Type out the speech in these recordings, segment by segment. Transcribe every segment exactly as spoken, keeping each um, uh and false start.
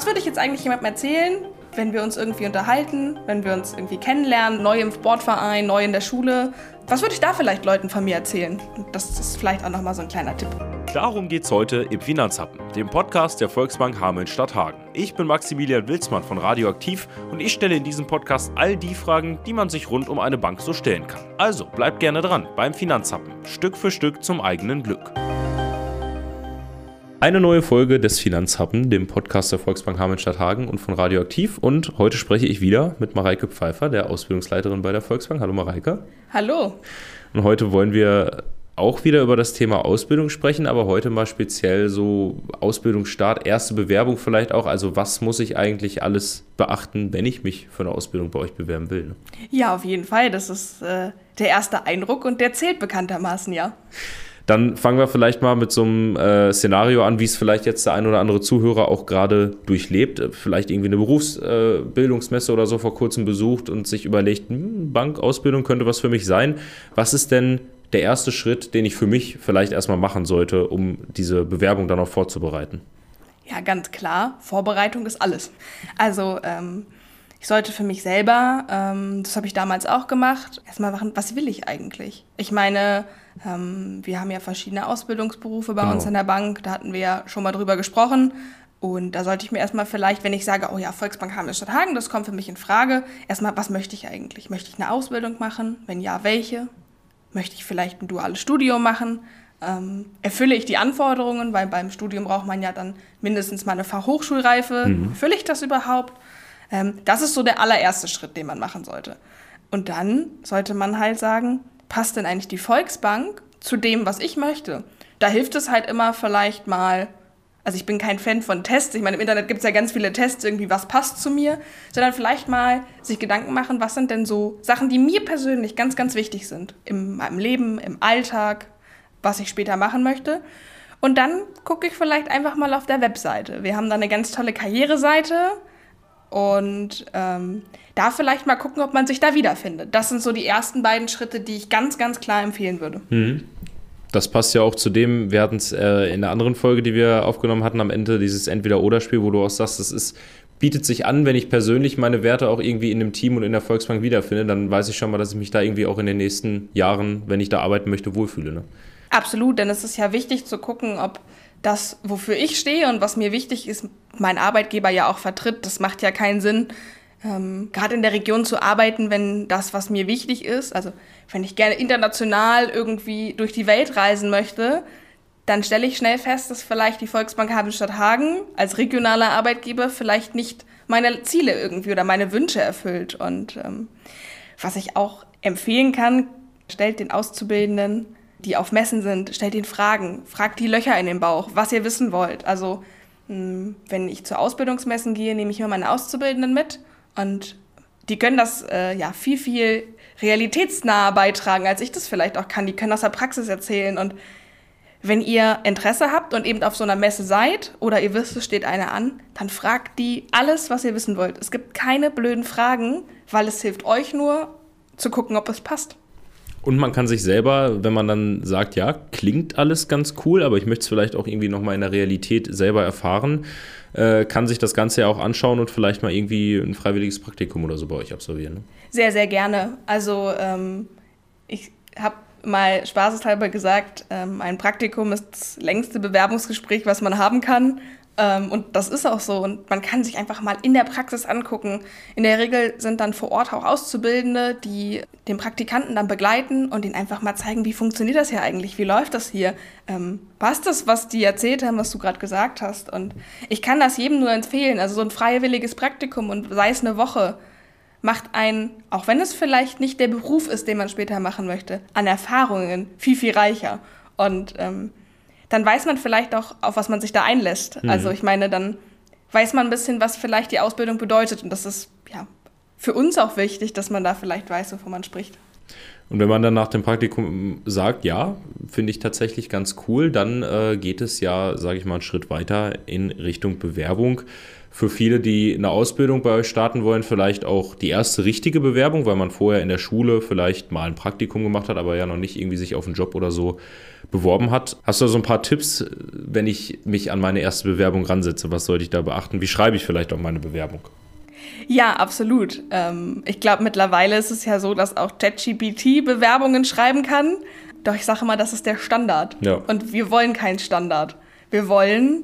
Was würde ich jetzt eigentlich jemandem erzählen, wenn wir uns irgendwie unterhalten, wenn wir uns irgendwie kennenlernen, neu im Sportverein, neu in der Schule? Was würde ich da vielleicht Leuten von mir erzählen? Das ist vielleicht auch nochmal so ein kleiner Tipp. Darum geht's heute im Finanzhappen, dem Podcast der Volksbank Hameln-Stadthagen. Ich bin Maximilian Wilsmann von Radio Aktiv und ich stelle in diesem Podcast all die Fragen, die man sich rund um eine Bank so stellen kann. Also bleibt gerne dran beim Finanzhappen, Stück für Stück zum eigenen Glück. Eine neue Folge des Finanzhappen, dem Podcast der Volksbank Hameln-Stadthagen und von Radio Aktiv. Und heute spreche ich wieder mit Mareike Pfeiffer, der Ausbildungsleiterin bei der Volksbank. Hallo Mareike. Hallo. Und heute wollen wir auch wieder über das Thema Ausbildung sprechen, aber heute mal speziell so Ausbildungsstart, erste Bewerbung vielleicht auch. Also was muss ich eigentlich alles beachten, wenn ich mich für eine Ausbildung bei euch bewerben will? Ja, auf jeden Fall. Das ist äh, der erste Eindruck und der zählt bekanntermaßen, ja. Dann fangen wir vielleicht mal mit so einem äh, Szenario an, wie es vielleicht jetzt der ein oder andere Zuhörer auch gerade durchlebt. Vielleicht irgendwie eine Berufsbildungsmesse äh, oder so vor kurzem besucht und sich überlegt, hm, Bankausbildung könnte was für mich sein. Was ist denn der erste Schritt, den ich für mich vielleicht erstmal machen sollte, um diese Bewerbung dann auch vorzubereiten? Ja, ganz klar. Vorbereitung ist alles. Also ähm, ich sollte für mich selber, ähm, das habe ich damals auch gemacht, erstmal machen, was will ich eigentlich? Ich meine, ähm, wir haben ja verschiedene Ausbildungsberufe bei genau. uns in der Bank, da hatten wir ja schon mal drüber gesprochen. Und da sollte ich mir erstmal vielleicht, wenn ich sage, oh ja, Volksbank Hameln-Stadthagen, das kommt für mich in Frage, erstmal, was möchte ich eigentlich? Möchte ich eine Ausbildung machen? Wenn ja, welche? Möchte ich vielleicht ein duales Studium machen? Ähm, erfülle ich die Anforderungen? Weil beim Studium braucht man ja dann mindestens mal eine Fachhochschulreife. Mhm. Erfülle ich das überhaupt? Ähm, das ist so der allererste Schritt, den man machen sollte. Und dann sollte man halt sagen, passt denn eigentlich die Volksbank zu dem, was ich möchte? Da hilft es halt immer vielleicht mal, also ich bin kein Fan von Tests, ich meine, im Internet gibt es ja ganz viele Tests, irgendwie was passt zu mir, sondern vielleicht mal sich Gedanken machen, was sind denn so Sachen, die mir persönlich ganz, ganz wichtig sind, in meinem Leben, im Alltag, was ich später machen möchte. Und dann gucke ich vielleicht einfach mal auf der Webseite. Wir haben da eine ganz tolle Karriereseite und ähm, da vielleicht mal gucken, ob man sich da wiederfindet. Das sind so die ersten beiden Schritte, die ich ganz, ganz klar empfehlen würde. Mhm. Das passt ja auch zu dem, wir hatten es äh, in der anderen Folge, die wir aufgenommen hatten, am Ende dieses Entweder-Oder-Spiel, wo du auch sagst, das ist, bietet sich an, wenn ich persönlich meine Werte auch irgendwie in dem Team und in der Volksbank wiederfinde, dann weiß ich schon mal, dass ich mich da irgendwie auch in den nächsten Jahren, wenn ich da arbeiten möchte, wohlfühle. Ne? Absolut, denn es ist ja wichtig zu gucken, ob das, wofür ich stehe und was mir wichtig ist, mein Arbeitgeber ja auch vertritt. Das macht ja keinen Sinn, Ähm, gerade in der Region zu arbeiten, wenn das, was mir wichtig ist, also wenn ich gerne international irgendwie durch die Welt reisen möchte, dann stelle ich schnell fest, dass vielleicht die Volksbank Hameln-Stadthagen als regionaler Arbeitgeber vielleicht nicht meine Ziele irgendwie oder meine Wünsche erfüllt. Und ähm, was ich auch empfehlen kann, stellt den Auszubildenden, die auf Messen sind, stellt den Fragen, fragt die Löcher in den Bauch, was ihr wissen wollt. Also mh, wenn ich zu Ausbildungsmessen gehe, nehme ich immer meine Auszubildenden mit. Und die können das äh, ja viel, viel realitätsnaher beitragen, als ich das vielleicht auch kann. Die können aus der Praxis erzählen. Und wenn ihr Interesse habt und eben auf so einer Messe seid oder ihr wisst, es steht eine an, dann fragt die alles, was ihr wissen wollt. Es gibt keine blöden Fragen, weil es hilft euch nur, zu gucken, ob es passt. Und man kann sich selber, wenn man dann sagt, ja, klingt alles ganz cool, aber ich möchte es vielleicht auch irgendwie nochmal in der Realität selber erfahren, äh, kann sich das Ganze ja auch anschauen und vielleicht mal irgendwie ein freiwilliges Praktikum oder so bei euch absolvieren. Ne? Sehr, sehr gerne. Also ähm, ich habe mal spaßeshalber gesagt, ähm, ein Praktikum ist das längste Bewerbungsgespräch, was man haben kann. Und das ist auch so. Und man kann sich einfach mal in der Praxis angucken. In der Regel sind dann vor Ort auch Auszubildende, die den Praktikanten dann begleiten und ihnen einfach mal zeigen, wie funktioniert das hier eigentlich? Wie läuft das hier? Ähm, passt das, was die erzählt haben, was du gerade gesagt hast? Und ich kann das jedem nur empfehlen. Also so ein freiwilliges Praktikum und sei es eine Woche, macht einen, auch wenn es vielleicht nicht der Beruf ist, den man später machen möchte, an Erfahrungen viel, viel reicher. Und ähm, dann weiß man vielleicht auch, auf was man sich da einlässt. Mhm. Also ich meine, dann weiß man ein bisschen, was vielleicht die Ausbildung bedeutet. Und das ist ja für uns auch wichtig, dass man da vielleicht weiß, wovon man spricht. Und wenn man dann nach dem Praktikum sagt, ja, finde ich tatsächlich ganz cool, dann äh, geht es ja, sage ich mal, einen Schritt weiter in Richtung Bewerbung. Für viele, die eine Ausbildung bei euch starten wollen, vielleicht auch die erste richtige Bewerbung, weil man vorher in der Schule vielleicht mal ein Praktikum gemacht hat, aber ja noch nicht irgendwie sich auf einen Job oder so beworben hat. Hast du so ein paar Tipps, wenn ich mich an meine erste Bewerbung ransetze? Was sollte ich da beachten? Wie schreibe ich vielleicht auch meine Bewerbung? Ja, absolut. Ähm, ich glaube, mittlerweile ist es ja so, dass auch ChatGPT Bewerbungen schreiben kann. Doch ich sage mal, das ist der Standard. Ja. Und wir wollen keinen Standard. Wir wollen,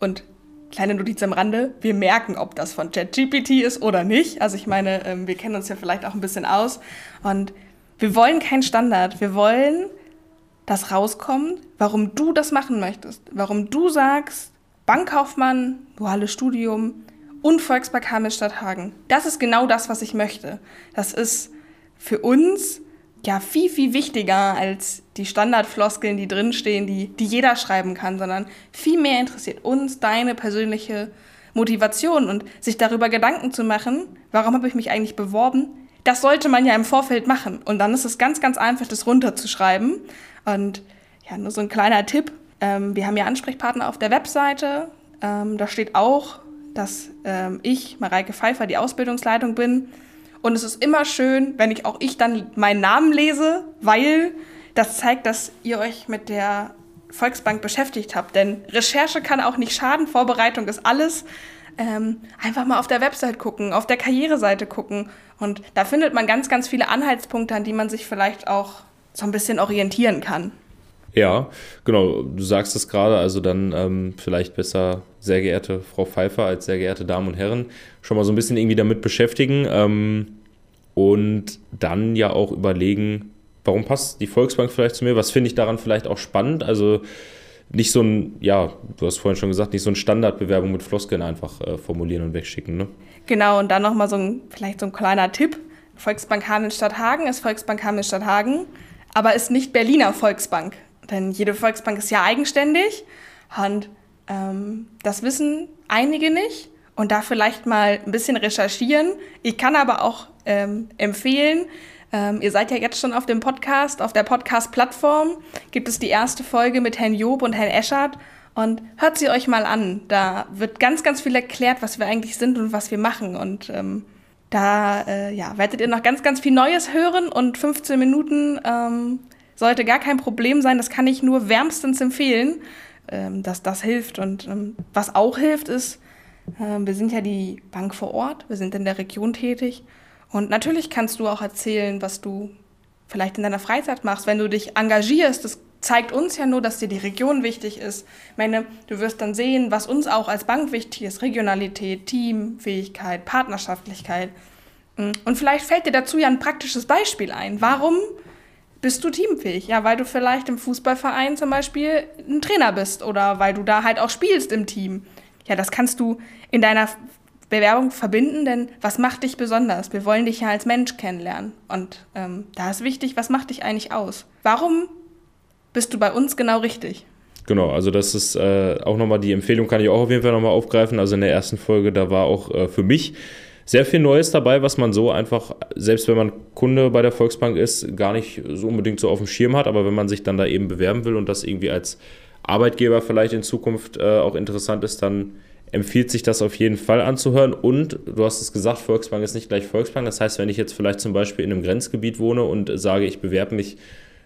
und kleine Notiz am Rande, wir merken, ob das von ChatGPT ist oder nicht. Also ich meine, ähm, wir kennen uns ja vielleicht auch ein bisschen aus. Und wir wollen keinen Standard. Wir wollen, dass rauskommt, warum du das machen möchtest. Warum du sagst, Bankkaufmann, duales Studium, und Volksbank Hameln-Stadthagen. Das ist genau das, was ich möchte. Das ist für uns ja viel, viel wichtiger als die Standardfloskeln, die drinstehen, die, die jeder schreiben kann, sondern viel mehr interessiert uns deine persönliche Motivation und sich darüber Gedanken zu machen, warum habe ich mich eigentlich beworben? Das sollte man ja im Vorfeld machen. Und dann ist es ganz, ganz einfach, das runterzuschreiben. Und ja, nur so ein kleiner Tipp. Ähm, wir haben ja Ansprechpartner auf der Webseite. Ähm, da steht auch, dass ähm, ich, Mareike Pfeiffer, die Ausbildungsleitung bin. Und es ist immer schön, wenn ich auch ich dann meinen Namen lese, weil das zeigt, dass ihr euch mit der Volksbank beschäftigt habt. Denn Recherche kann auch nicht schaden, Vorbereitung ist alles. Ähm, einfach mal auf der Website gucken, auf der Karriereseite gucken. Und da findet man ganz, ganz viele Anhaltspunkte, an die man sich vielleicht auch so ein bisschen orientieren kann. Ja, genau, du sagst es gerade, also dann ähm, vielleicht besser, sehr geehrte Frau Pfeiffer, als sehr geehrte Damen und Herren, schon mal so ein bisschen irgendwie damit beschäftigen ähm, und dann ja auch überlegen, warum passt die Volksbank vielleicht zu mir, was finde ich daran vielleicht auch spannend, also nicht so ein, ja, du hast vorhin schon gesagt, nicht so ein Standardbewerbung mit Floskeln einfach äh, formulieren und wegschicken, ne? Genau, und dann nochmal so ein, vielleicht so ein kleiner Tipp, Volksbank Hameln-Stadthagen ist Volksbank Hameln-Stadthagen, aber ist nicht Berliner Volksbank. Denn jede Volksbank ist ja eigenständig und ähm, das wissen einige nicht und da vielleicht mal ein bisschen recherchieren. Ich kann aber auch ähm, empfehlen, ähm, ihr seid ja jetzt schon auf dem Podcast, auf der Podcast-Plattform gibt es die erste Folge mit Herrn Job und Herrn Eschert und hört sie euch mal an. Da wird ganz, ganz viel erklärt, was wir eigentlich sind und was wir machen und ähm, da äh, ja, werdet ihr noch ganz, ganz viel Neues hören und fünfzehn Minuten ähm, sollte gar kein Problem sein, das kann ich nur wärmstens empfehlen, dass das hilft. Und was auch hilft ist, wir sind ja die Bank vor Ort, wir sind in der Region tätig und natürlich kannst du auch erzählen, was du vielleicht in deiner Freizeit machst, wenn du dich engagierst. Das zeigt uns ja nur, dass dir die Region wichtig ist. Ich meine, du wirst dann sehen, was uns auch als Bank wichtig ist, Regionalität, Teamfähigkeit, Partnerschaftlichkeit. Und vielleicht fällt dir dazu ja ein praktisches Beispiel ein. Warum bist du teamfähig? Ja, weil du vielleicht im Fußballverein zum Beispiel ein Trainer bist oder weil du da halt auch spielst im Team. Ja, das kannst du in deiner Bewerbung verbinden, denn was macht dich besonders? Wir wollen dich ja als Mensch kennenlernen. Und ähm, da ist wichtig, was macht dich eigentlich aus? Warum bist du bei uns genau richtig? Genau, also das ist äh, auch nochmal die Empfehlung, kann ich auch auf jeden Fall nochmal aufgreifen. Also in der ersten Folge, da war auch äh, für mich sehr viel Neues dabei, was man so einfach, selbst wenn man Kunde bei der Volksbank ist, gar nicht so unbedingt so auf dem Schirm hat. Aber wenn man sich dann da eben bewerben will und das irgendwie als Arbeitgeber vielleicht in Zukunft äh, auch interessant ist, dann empfiehlt sich das auf jeden Fall anzuhören. Und du hast es gesagt, Volksbank ist nicht gleich Volksbank. Das heißt, wenn ich jetzt vielleicht zum Beispiel in einem Grenzgebiet wohne und sage, ich bewerbe mich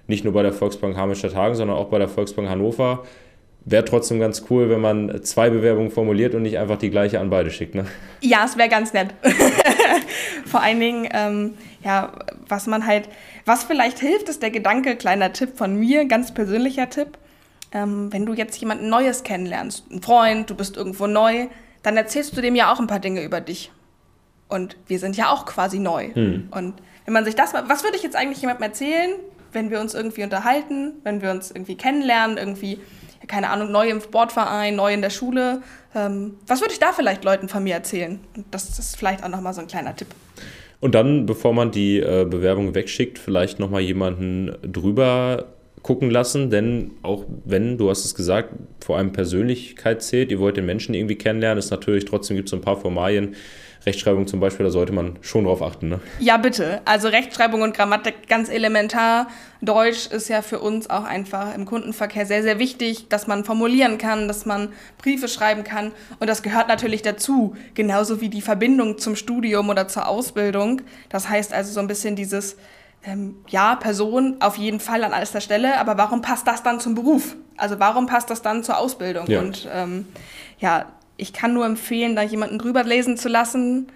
nicht nur bei der Volksbank Hameln-Stadthagen, sondern auch bei der Volksbank Hannover, wäre trotzdem ganz cool, wenn man zwei Bewerbungen formuliert und nicht einfach die gleiche an beide schickt, ne? Ja, es wäre ganz nett. Vor allen Dingen, ähm, ja, was man halt, was vielleicht hilft, ist der Gedanke, kleiner Tipp von mir, ganz persönlicher Tipp. Ähm, wenn du jetzt jemanden Neues kennenlernst, einen Freund, du bist irgendwo neu, dann erzählst du dem ja auch ein paar Dinge über dich. Und wir sind ja auch quasi neu. Hm. Und wenn man sich das, was würde ich jetzt eigentlich jemandem erzählen, wenn wir uns irgendwie unterhalten, wenn wir uns irgendwie kennenlernen, irgendwie, keine Ahnung, neu im Sportverein, neu in der Schule. Ähm, was würde ich da vielleicht Leuten von mir erzählen? Das ist vielleicht auch nochmal so ein kleiner Tipp. Und dann, bevor man die äh, Bewerbung wegschickt, vielleicht nochmal jemanden drüber gucken lassen, denn auch wenn, du hast es gesagt, vor allem Persönlichkeit zählt, ihr wollt den Menschen irgendwie kennenlernen, ist natürlich, trotzdem gibt es so ein paar Formalien, Rechtschreibung zum Beispiel, da sollte man schon drauf achten, ne? Ja, bitte. Also Rechtschreibung und Grammatik ganz elementar. Deutsch ist ja für uns auch einfach im Kundenverkehr sehr, sehr wichtig, dass man formulieren kann, dass man Briefe schreiben kann. Und das gehört natürlich dazu, genauso wie die Verbindung zum Studium oder zur Ausbildung. Das heißt also so ein bisschen dieses, ähm, ja, Person auf jeden Fall an erster Stelle, aber warum passt das dann zum Beruf? Also warum passt das dann zur Ausbildung? Ja. Und ähm, ja, ich kann nur empfehlen, da jemanden drüber lesen zu lassen,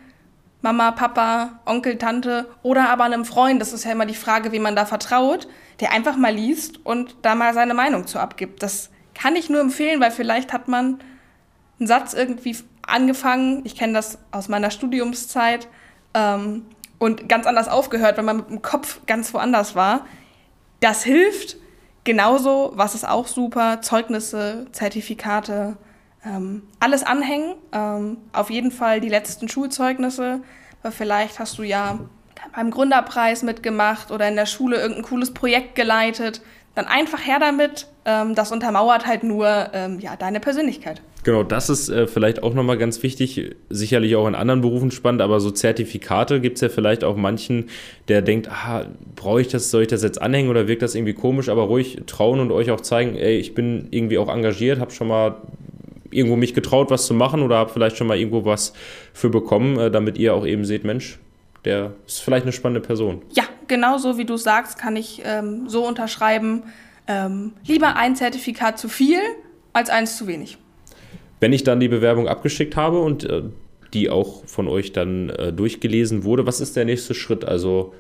Mama, Papa, Onkel, Tante oder aber einem Freund, das ist ja immer die Frage, wem man da vertraut, der einfach mal liest und da mal seine Meinung zu abgibt. Das kann ich nur empfehlen, weil vielleicht hat man einen Satz irgendwie angefangen, ich kenne das aus meiner Studiumszeit, ähm, und ganz anders aufgehört, wenn man mit dem Kopf ganz woanders war. Das hilft genauso, was ist auch super, Zeugnisse, Zertifikate, Ähm, alles anhängen, ähm, auf jeden Fall die letzten Schulzeugnisse, weil vielleicht hast du ja beim Gründerpreis mitgemacht oder in der Schule irgendein cooles Projekt geleitet, dann einfach her damit, ähm, das untermauert halt nur ähm, ja, deine Persönlichkeit. Genau, das ist äh, vielleicht auch nochmal ganz wichtig, sicherlich auch in anderen Berufen spannend, aber so Zertifikate gibt es ja vielleicht auch manchen, der denkt, ah, brauche ich das, soll ich das jetzt anhängen oder wirkt das irgendwie komisch, aber ruhig trauen und euch auch zeigen, ey, ich bin irgendwie auch engagiert, habe schon mal irgendwo mich getraut, was zu machen oder habe vielleicht schon mal irgendwo was für bekommen, damit ihr auch eben seht, Mensch, der ist vielleicht eine spannende Person. Ja, genau so wie du sagst, kann ich ähm, so unterschreiben, ähm, lieber ein Zertifikat zu viel als eins zu wenig. Wenn ich dann die Bewerbung abgeschickt habe und äh, die auch von euch dann äh, durchgelesen wurde, was ist der nächste Schritt? Also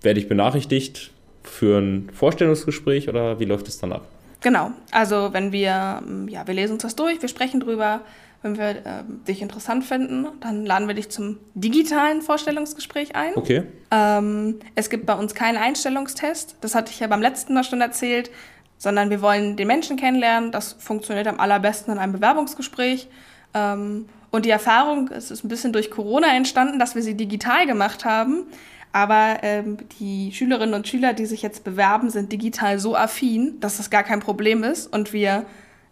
werde ich benachrichtigt für ein Vorstellungsgespräch oder wie läuft es dann ab? Genau, also wenn wir, ja, wir lesen uns das durch, wir sprechen drüber, wenn wir äh, dich interessant finden, dann laden wir dich zum digitalen Vorstellungsgespräch ein. Okay. Ähm, es gibt bei uns keinen Einstellungstest, das hatte ich ja beim letzten Mal schon erzählt, sondern wir wollen den Menschen kennenlernen, das funktioniert am allerbesten in einem Bewerbungsgespräch. Ähm, und die Erfahrung, es ist ein bisschen durch Corona entstanden, dass wir sie digital gemacht haben, aber ähm, die Schülerinnen und Schüler, die sich jetzt bewerben, sind digital so affin, dass das gar kein Problem ist und wir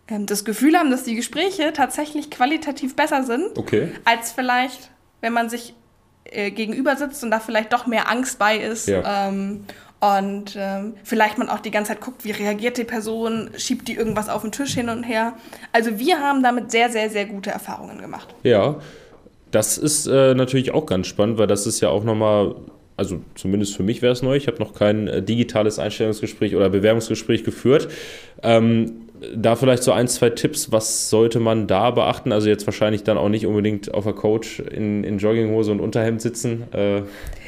ähm, das Gefühl haben, dass die Gespräche tatsächlich qualitativ besser sind, okay, als vielleicht, wenn man sich äh, gegenüber sitzt und da vielleicht doch mehr Angst bei ist. Ja. Ähm, und ähm, vielleicht man auch die ganze Zeit guckt, wie reagiert die Person, schiebt die irgendwas auf den Tisch hin und her. Also wir haben damit sehr, sehr, sehr gute Erfahrungen gemacht. Ja, das ist äh, natürlich auch ganz spannend, weil das ist ja auch nochmal... Also zumindest für mich wäre es neu, ich habe noch kein äh, digitales Einstellungsgespräch oder Bewerbungsgespräch geführt. Ähm, da vielleicht so ein, zwei Tipps, was sollte man da beachten? Also jetzt wahrscheinlich dann auch nicht unbedingt auf der Couch in, in Jogginghose und Unterhemd sitzen. Äh.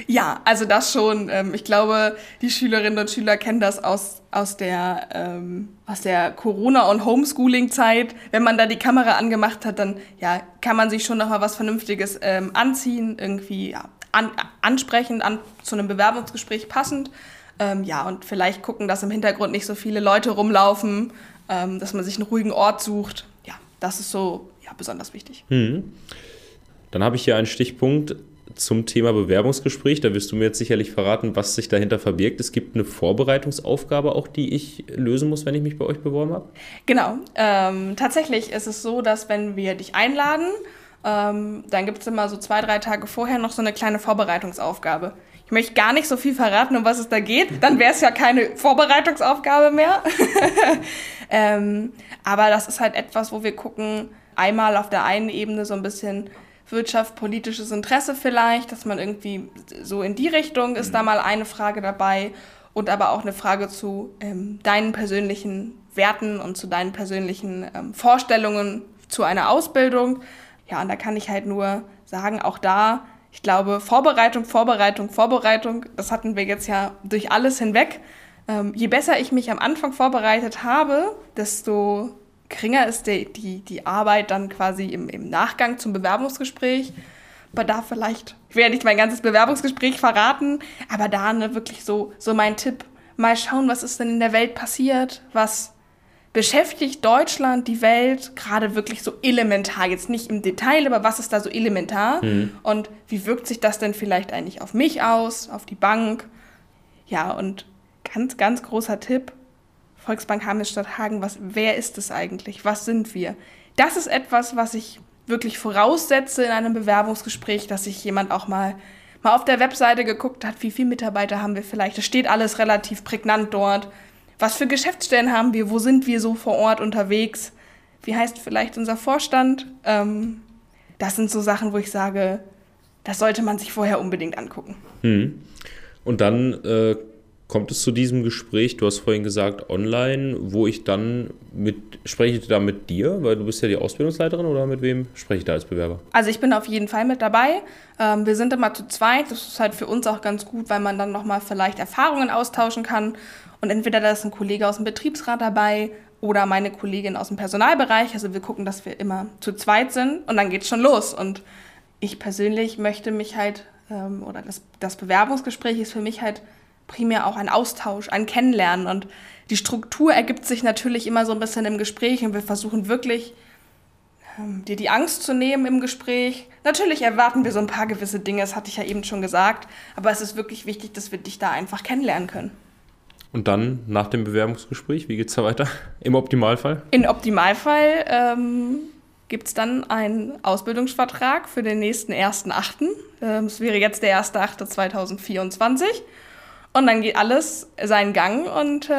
Ja, also das schon. Ähm, ich glaube, die Schülerinnen und Schüler kennen das aus, aus der, ähm, aus der Corona- und Homeschooling-Zeit. Wenn man da die Kamera angemacht hat, dann ja, kann man sich schon noch mal was Vernünftiges ähm, anziehen, irgendwie, ja. An, ansprechend, an, zu einem Bewerbungsgespräch passend. Ähm, ja, und vielleicht gucken, dass im Hintergrund nicht so viele Leute rumlaufen, ähm, dass man sich einen ruhigen Ort sucht. Ja, das ist so ja, besonders wichtig. Hm. Dann habe ich hier einen Stichpunkt zum Thema Bewerbungsgespräch. Da wirst du mir jetzt sicherlich verraten, was sich dahinter verbirgt. Es gibt eine Vorbereitungsaufgabe auch, die ich lösen muss, wenn ich mich bei euch beworben habe? Genau. Ähm, tatsächlich ist es so, dass wenn wir dich einladen, Ähm, dann gibt es immer so zwei, drei Tage vorher noch so eine kleine Vorbereitungsaufgabe. Ich möchte gar nicht so viel verraten, um was es da geht. Dann wäre es ja keine Vorbereitungsaufgabe mehr. ähm, aber das ist halt etwas, wo wir gucken, einmal auf der einen Ebene so ein bisschen Wirtschaft, politisches Interesse vielleicht, dass man irgendwie so in die Richtung ist, mhm. da mal eine Frage dabei und aber auch eine Frage zu ähm, deinen persönlichen Werten und zu deinen persönlichen ähm, Vorstellungen zu einer Ausbildung. Ja, und da kann ich halt nur sagen, auch da, ich glaube, Vorbereitung, Vorbereitung, Vorbereitung, das hatten wir jetzt ja durch alles hinweg. Ähm, je besser ich mich am Anfang vorbereitet habe, desto geringer ist die, die, die Arbeit dann quasi im, im Nachgang zum Bewerbungsgespräch. Aber da vielleicht, ich will ja nicht mein ganzes Bewerbungsgespräch verraten, aber da ne, wirklich so, so mein Tipp, mal schauen, was ist denn in der Welt passiert, was beschäftigt Deutschland, die Welt, gerade wirklich so elementar, jetzt nicht im Detail, aber was ist da so elementar mhm. und wie wirkt sich das denn vielleicht eigentlich auf mich aus, auf die Bank? Ja, und ganz, ganz großer Tipp, Volksbank Hameln-Stadthagen, was, wer ist es eigentlich? Was sind wir? Das ist etwas, was ich wirklich voraussetze in einem Bewerbungsgespräch, dass sich jemand auch mal, mal auf der Webseite geguckt hat, wie viele Mitarbeiter haben wir vielleicht. Das steht alles relativ prägnant dort. Was für Geschäftsstellen haben wir? Wo sind wir so vor Ort unterwegs? Wie heißt vielleicht unser Vorstand? Ähm, das sind so Sachen, wo ich sage, das sollte man sich vorher unbedingt angucken. Hm. Und dann äh, kommt es zu diesem Gespräch, du hast vorhin gesagt, online, wo ich dann mit, spreche ich da mit dir, weil du bist ja die Ausbildungsleiterin, oder mit wem spreche ich da als Bewerber? Also ich bin auf jeden Fall mit dabei. Ähm, wir sind immer zu zweit, das ist halt für uns auch ganz gut, weil man dann nochmal vielleicht Erfahrungen austauschen kann. Und entweder da ist ein Kollege aus dem Betriebsrat dabei oder meine Kollegin aus dem Personalbereich. Also wir gucken, dass wir immer zu zweit sind und dann geht's schon los. Und ich persönlich möchte mich halt, ähm, oder das, das Bewerbungsgespräch ist für mich halt primär auch ein Austausch, ein Kennenlernen. Und die Struktur ergibt sich natürlich immer so ein bisschen im Gespräch und wir versuchen wirklich, ähm, dir die Angst zu nehmen im Gespräch. Natürlich erwarten wir so ein paar gewisse Dinge, das hatte ich ja eben schon gesagt, aber es ist wirklich wichtig, dass wir dich da einfach kennenlernen können. Und dann nach dem Bewerbungsgespräch, wie geht's da weiter? Im Optimalfall? Im Optimalfall ähm, gibt es dann einen Ausbildungsvertrag für den nächsten ersten achten Ähm, das wäre jetzt der erster achte zweitausendvierundzwanzig Und dann geht alles seinen Gang. Und äh,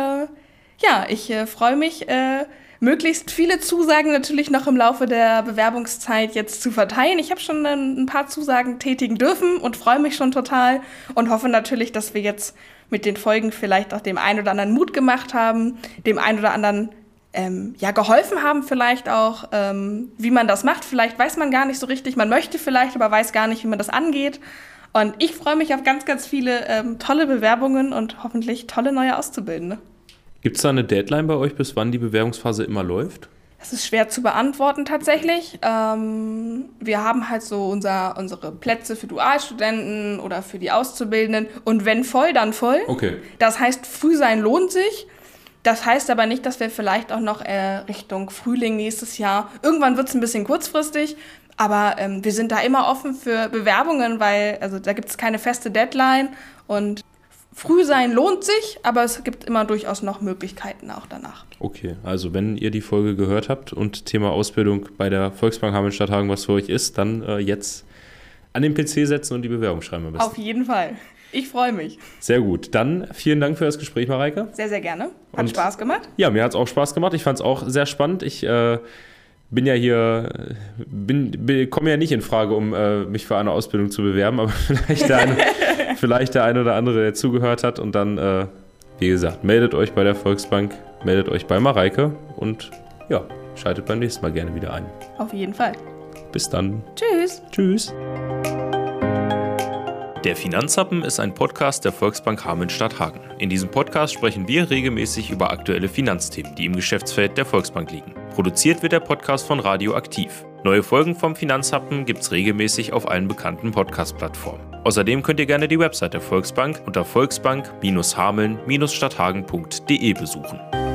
ja, ich äh, freue mich, äh, möglichst viele Zusagen natürlich noch im Laufe der Bewerbungszeit jetzt zu verteilen. Ich habe schon ein, ein paar Zusagen tätigen dürfen und freue mich schon total und hoffe natürlich, dass wir jetzt mit den Folgen vielleicht auch dem einen oder anderen Mut gemacht haben, dem einen oder anderen ähm, ja geholfen haben vielleicht auch, ähm, wie man das macht. Vielleicht weiß man gar nicht so richtig, man möchte vielleicht, aber weiß gar nicht, wie man das angeht. Und ich freue mich auf ganz, ganz viele ähm, tolle Bewerbungen und hoffentlich tolle neue Auszubildende. Gibt es da eine Deadline bei euch, bis wann die Bewerbungsphase immer läuft? Das ist schwer zu beantworten tatsächlich. Ähm, wir haben halt so unser, unsere Plätze für Dualstudenten oder für die Auszubildenden. Und wenn voll, dann voll. Okay. Das heißt, früh sein lohnt sich. Das heißt aber nicht, dass wir vielleicht auch noch äh, Richtung Frühling nächstes Jahr, irgendwann wird es ein bisschen kurzfristig, aber ähm, wir sind da immer offen für Bewerbungen, weil also da gibt es keine feste Deadline. Und früh sein lohnt sich, aber es gibt immer durchaus noch Möglichkeiten auch danach. Okay, also wenn ihr die Folge gehört habt und Thema Ausbildung bei der Volksbank Hameln-Stadthagen was für euch ist, dann äh, jetzt an den P C setzen und die Bewerbung schreiben am besten. Auf jeden Fall. Ich freue mich. Sehr gut. Dann vielen Dank für das Gespräch, Mareike. Sehr, sehr gerne. Hat und, Spaß gemacht. Ja, mir hat es auch Spaß gemacht. Ich fand es auch sehr spannend. Ich äh, bin ja hier, bin, bin, komme ja nicht in Frage, um äh, mich für eine Ausbildung zu bewerben, aber vielleicht da eine... Vielleicht der eine oder andere, der zugehört hat. Und dann, äh, wie gesagt, meldet euch bei der Volksbank, meldet euch bei Mareike und ja, schaltet beim nächsten Mal gerne wieder ein. Auf jeden Fall. Bis dann. Tschüss. Tschüss. Der Finanzhappen ist ein Podcast der Volksbank Hameln-Stadthagen. In diesem Podcast sprechen wir regelmäßig über aktuelle Finanzthemen, die im Geschäftsfeld der Volksbank liegen. Produziert wird der Podcast von Radio Aktiv. Neue Folgen vom Finanzhappen gibt's regelmäßig auf allen bekannten Podcast-Plattformen. Außerdem könnt ihr gerne die Website der Volksbank unter volksbank Bindestrich hameln Bindestrich stadthagen Punkt de besuchen.